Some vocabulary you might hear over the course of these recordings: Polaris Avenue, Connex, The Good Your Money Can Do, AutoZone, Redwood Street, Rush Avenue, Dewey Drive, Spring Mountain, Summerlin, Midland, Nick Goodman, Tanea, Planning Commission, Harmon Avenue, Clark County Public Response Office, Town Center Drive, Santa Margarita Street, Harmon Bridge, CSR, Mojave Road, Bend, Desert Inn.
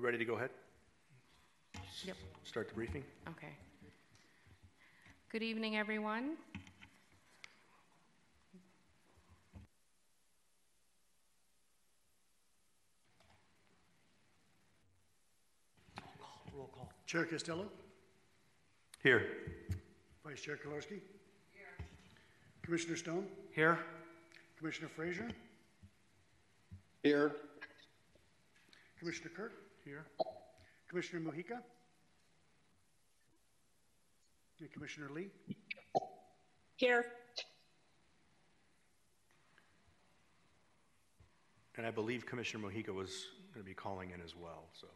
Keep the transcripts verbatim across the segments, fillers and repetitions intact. We ready to go ahead? Yep. Start the briefing. Okay. Good evening, everyone. Roll call. Chair Costello. Here. Vice Chair Kolarski. Here. Commissioner Stone. Here. Commissioner Frazier. Here. Commissioner Kirk. Here. Commissioner Mojica. And Commissioner Lee. Here. And I believe Commissioner Mojica was going to be calling in as well. So.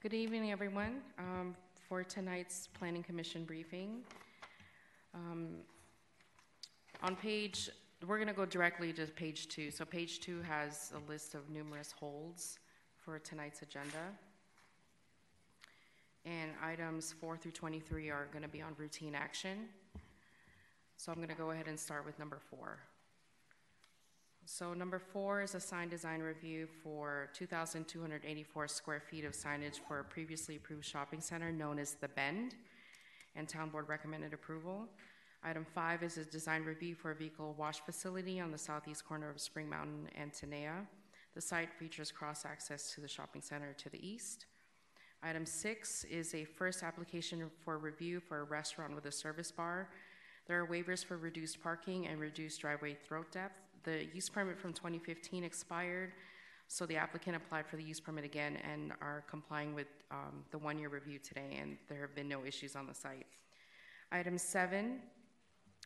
Good evening, everyone, um, for tonight's Planning Commission briefing. Um, on page, we're going to go directly to page two. So page two has a list of numerous holds for tonight's agenda. And items four through twenty-three are going to be on routine action. So I'm going to go ahead and start with number four. So number four is a sign design review for two thousand two hundred eighty-four square feet of signage for a previously approved shopping center known as the Bend, and town board recommended approval. Item five is a design review for a vehicle wash facility on the southeast corner of Spring Mountain and Tanea. The site features cross access to the shopping center to the east. Item six is a first application for review for a restaurant with a service bar. There are waivers for reduced parking and reduced driveway throat depth. The use permit from twenty fifteen expired, so the applicant applied for the use permit again and are complying with um, the one-year review today, and there have been no issues on the site. Item seven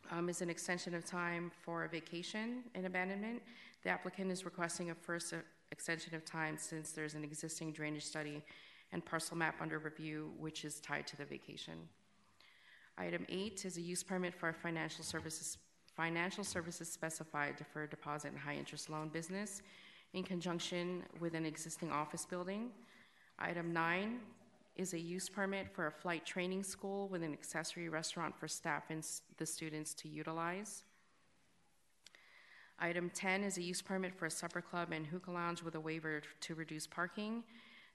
um, is an extension of time for a vacation and abandonment. The applicant is requesting a first extension of time since there's an existing drainage study and parcel map under review, which is tied to the vacation. Item eight is a use permit for a financial services Financial services specified deferred deposit and high interest loan business in conjunction with an existing office building. Item nine is a use permit for a flight training school with an accessory restaurant for staff and the students to utilize. Item ten is a use permit for a supper club and hookah lounge with a waiver to reduce parking.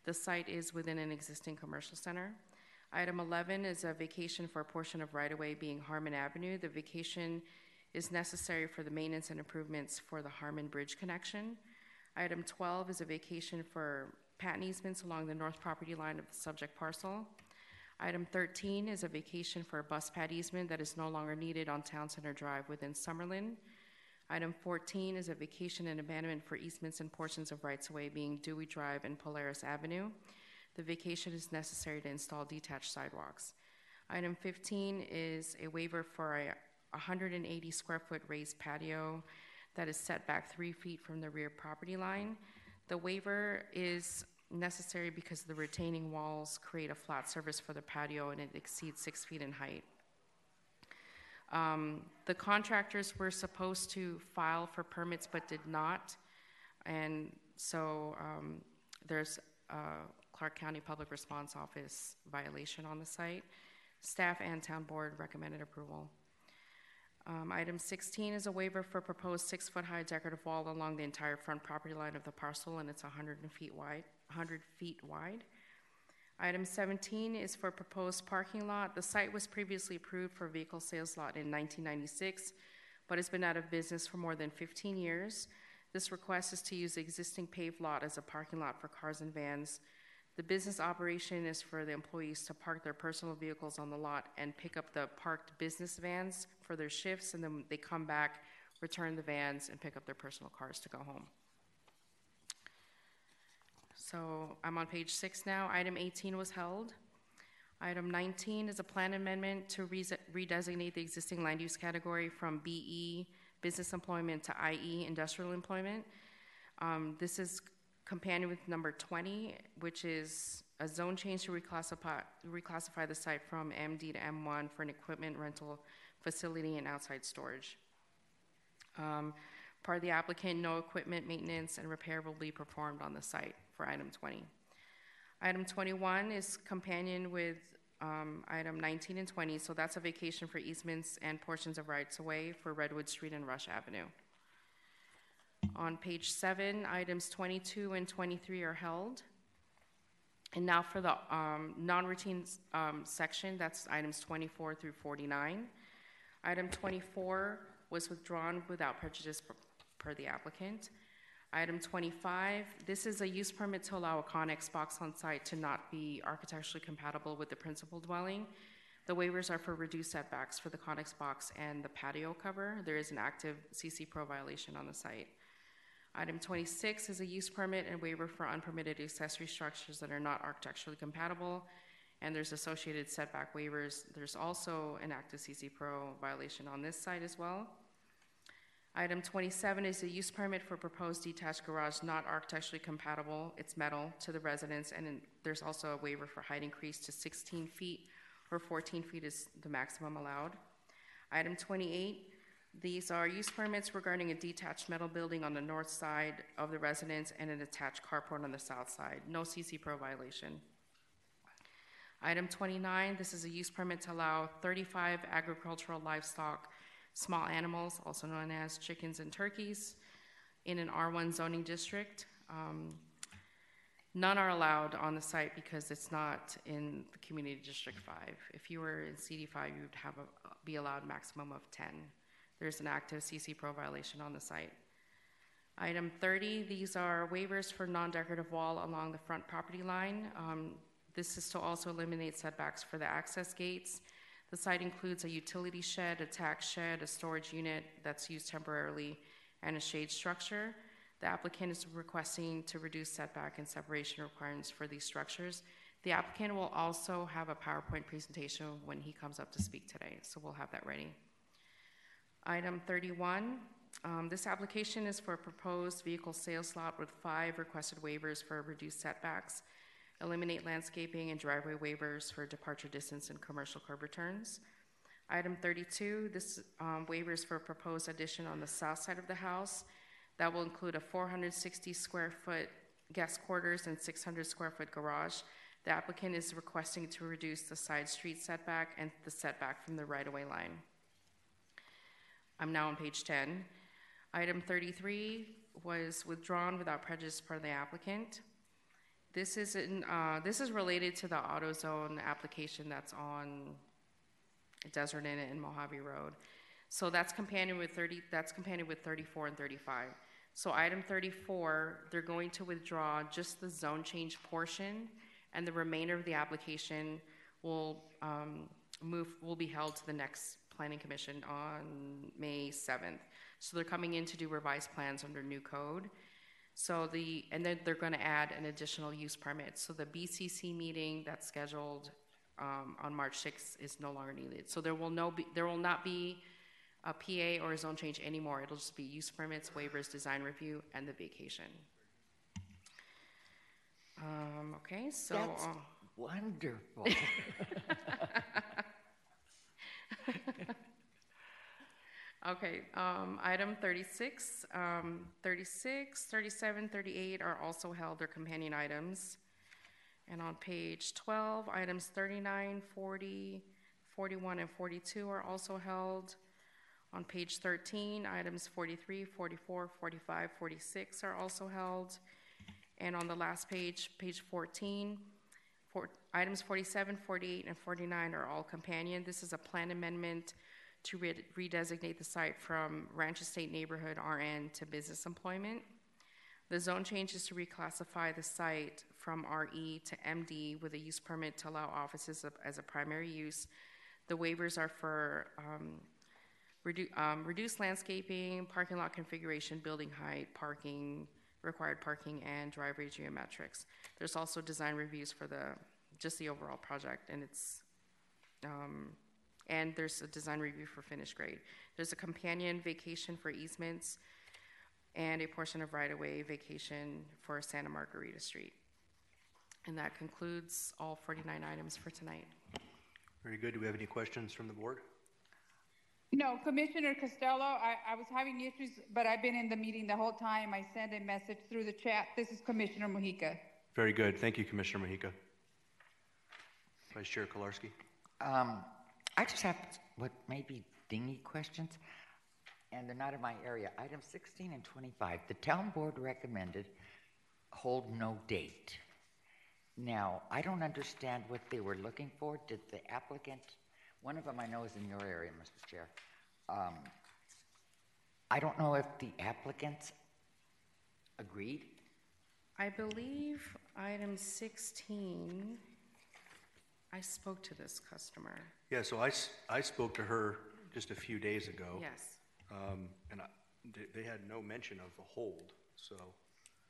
The site is within an existing commercial center. Item eleven is a vacation for a portion of right-of-way being Harmon Avenue. The vacation is necessary for the maintenance and improvements for the Harmon Bridge connection. Item twelve is a vacation for patent easements along the north property line of the subject parcel. Item thirteen is a vacation for a bus pad easement that is no longer needed on Town Center Drive within Summerlin. Item fourteen is a vacation and abandonment for easements and portions of rights-of-way being Dewey Drive and Polaris Avenue. The vacation is necessary to install detached sidewalks. Item fifteen is a waiver for a one hundred eighty square foot raised patio that is set back three feet from the rear property line. The waiver is necessary because the retaining walls create a flat surface for the patio and it exceeds six feet in height. Um, the contractors were supposed to file for permits but did not, and so um, there's a Clark County Public Response Office violation on the site. Staff and town board recommended approval. Um, item sixteen is a waiver for proposed six foot high decorative wall along the entire front property line of the parcel, and it's one hundred feet wide. Item seventeen is for proposed parking lot. The site was previously approved for vehicle sales lot in nineteen ninety-six, but has been out of business for more than fifteen years. This request is to use the existing paved lot as a parking lot for cars and vans. The business operation is for the employees to park their personal vehicles on the lot and pick up the parked business vans for their shifts, and then they come back, return the vans, and pick up their personal cars to go home. So I'm on page six now. Item eighteen was held. Item nineteen is a plan amendment to re- redesignate the existing land use category from B E, business employment, to I E, industrial employment. Um, this is companion with number twenty, which is a zone change to reclassify, reclassify the site from M D to M one for an equipment rental facility and outside storage. Um, part of the applicant, no equipment maintenance and repair will be performed on the site for item twenty. Item twenty-one is companion with um, item nineteen and twenty, so that's a vacation for easements and portions of rights-of-way for Redwood Street and Rush Avenue. On page seven, items twenty-two and twenty-three are held. And now for the um, non-routine um, section, that's items twenty-four through forty-nine. Item twenty-four was withdrawn without prejudice per, per the applicant. Item twenty-five, this is a use permit to allow a Connex box on site to not be architecturally compatible with the principal dwelling. The waivers are for reduced setbacks for the Connex box and the patio cover. There is an active C C Pro violation on the site. Item twenty-six is a use permit and waiver for unpermitted accessory structures that are not architecturally compatible, and there's associated setback waivers. There's also an active C C Pro violation on this site as well. Item twenty-seven is a use permit for proposed detached garage not architecturally compatible. It's metal to the residence, and in, there's also a waiver for height increase to sixteen feet, where fourteen feet is the maximum allowed. Item twenty-eight, these are use permits regarding a detached metal building on the north side of the residence and an attached carport on the south side. No C C Pro violation. Item twenty-nine, this is a use permit to allow thirty-five agricultural livestock, small animals, also known as chickens and turkeys, in an R one zoning district. Um, none are allowed on the site because it's not in the community district five. If you were in C D five, you'd have a, be allowed maximum of ten. There's an active C C Pro violation on the site. Item thirty, these are waivers for non-decorative wall along the front property line. Um, this is to also eliminate setbacks for the access gates. The site includes a utility shed, a tack shed, a storage unit that's used temporarily, and a shade structure. The applicant is requesting to reduce setback and separation requirements for these structures. The applicant will also have a PowerPoint presentation when he comes up to speak today, so we'll have that ready. Item thirty-one, um, this application is for a proposed vehicle sales lot with five requested waivers for reduced setbacks, eliminate landscaping and driveway waivers for departure distance and commercial curb returns. Item thirty-two, this um, waivers for a proposed addition on the south side of the house that will include a four hundred sixty square foot guest quarters and six hundred square foot garage. The applicant is requesting to reduce the side street setback and the setback from the right-of-way line. I'm now on page ten. Item thirty-three was withdrawn without prejudice per the applicant. This is in, uh, this is related to the AutoZone application that's on Desert Inn and Mojave Road. So that's companion with thirty. That's companion with thirty-four and thirty-five. So item thirty-four, they're going to withdraw just the zone change portion, and the remainder of the application will um, move will be held to the next Planning Commission on May seventh. So they're coming in to do revised plans under new code. So the, and then they're gonna add an additional use permit. So the B C C meeting that's scheduled um, on March sixth is no longer needed. So there will no be, there will not be a P A or a zone change anymore. It'll just be use permits, waivers, design review, and the vacation. Um, okay, so. That's uh, wonderful. Okay, um, item thirty-six, um, thirty-six, thirty-seven, thirty-eight are also held, their companion items. And on page twelve, items thirty-nine, forty, forty-one, and forty-two are also held. On page thirteen, items forty-three, forty-four, forty-five, forty-six are also held. And on the last page, page fourteen, for, items forty-seven, forty-eight, and forty-nine are all companion. This is a plan amendment to re- redesignate the site from Ranch Estate Neighborhood R N to business employment. The zone change is to reclassify the site from R E to M D with a use permit to allow offices of, as a primary use. The waivers are for um, redu- um, reduced landscaping, parking lot configuration, building height, parking, required parking, and driveway geometrics. There's also design reviews for the just the overall project, and it's um, and there's a design review for finish grade. There's a companion vacation for easements and a portion of right-of-way vacation for Santa Margarita Street. And that concludes all forty-nine items for tonight. Very good. Do we have any questions from the board? No, Commissioner Costello, I, I was having issues, but I've been in the meeting the whole time. I sent a message through the chat. This is Commissioner Mojica. Very good. Thank you, Commissioner Mojica. Vice Chair Kolarski. Um, I just have what may be dingy questions. and they're not in my area. Item sixteen and twenty-five, the town board recommended hold no date. Now, I don't understand what they were looking for. Did the applicant, one of them I know is in your area, Mister Chair. Um, I don't know if the applicants agreed. I believe item sixteen, I spoke to this customer. Yeah, so I, I spoke to her just a few days ago. Yes. Um, and I, they had no mention of a hold, so.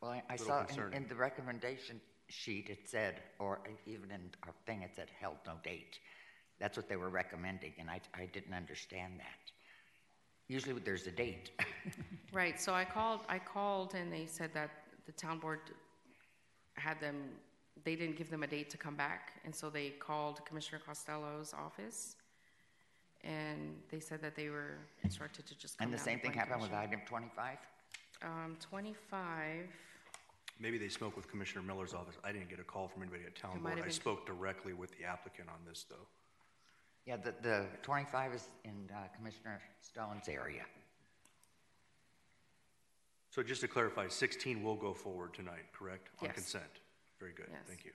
Well, I, I saw in, in the recommendation sheet it said, or even in our thing it said, held no date. That's what they were recommending, and I, I didn't understand that. Usually there's a date. Right, so I called, I called and they said that the town board had them, they didn't give them a date to come back, and so they called Commissioner Costello's office, and they said that they were instructed to just come. And the same thing happened with item twenty-five? Um, twenty-five. Maybe they spoke with Commissioner Miller's office. I didn't get a call from anybody at town board. I spoke directly with the applicant on this, though. Yeah, the, the twenty-five is in uh, Commissioner Stone's area. So just to clarify, sixteen will go forward tonight, correct? Yes. On consent. Very good. Yes. Thank you.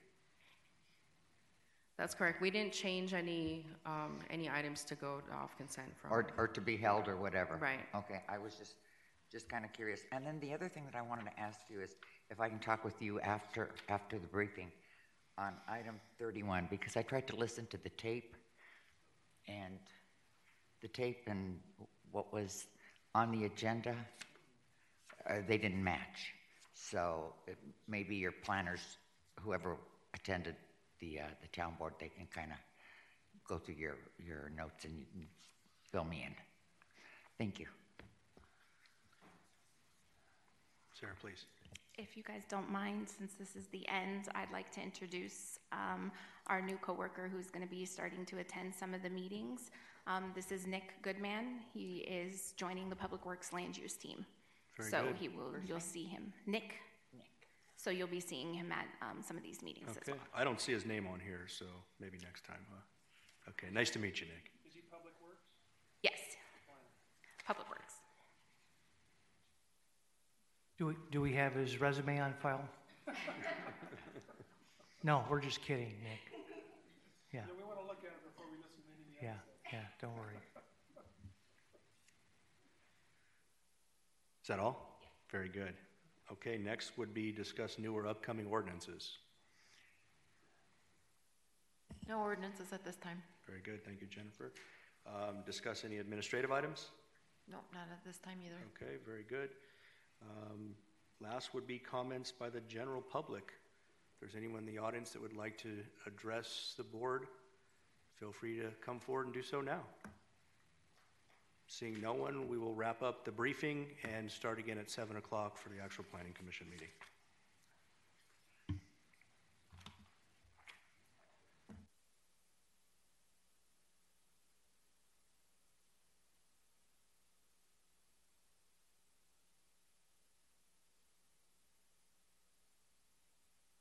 That's correct. We didn't change any um, any items to go off consent from. Or, or to be held or whatever. Right. Okay. I was just just kind of curious. And then the other thing that I wanted to ask you is if I can talk with you after after the briefing on item thirty-one, because I tried to listen to the tape. And the tape and what was on the agenda, uh, they didn't match. So it, maybe your planners, whoever attended the uh, the town board, they can kind of go through your, your notes and fill me in. Thank you. Sarah, please. If you guys don't mind, since this is the end, I'd like to introduce um, our new coworker who's going to be starting to attend some of the meetings. Um, this is Nick Goodman. He is joining the Public Works Land Use team. Very so good. he will. You'll see him, Nick. Nick. So you'll be seeing him at um, some of these meetings okay. as well. I don't see his name on here, so maybe next time. Huh? Okay. Nice to meet you, Nick. Is he Public Works? Yes. Public Works. Do we, do we have his resume on file? No, we're just kidding, Nick. Yeah. Yeah, we want to look at it before we listen to anything else. Yeah, yeah, don't worry. Is that all? Yeah. Very good. Okay, next would be discuss new or upcoming ordinances. No ordinances at this time. Very good, thank you, Jennifer. Um, discuss any administrative items? No, not at this time either. Okay, very good. Um, last would be comments by the general public. If there's anyone in the audience that would like to address the board, feel free to come forward and do so now. Seeing no one, we will wrap up the briefing and start again at seven o'clock for the actual Planning Commission meeting.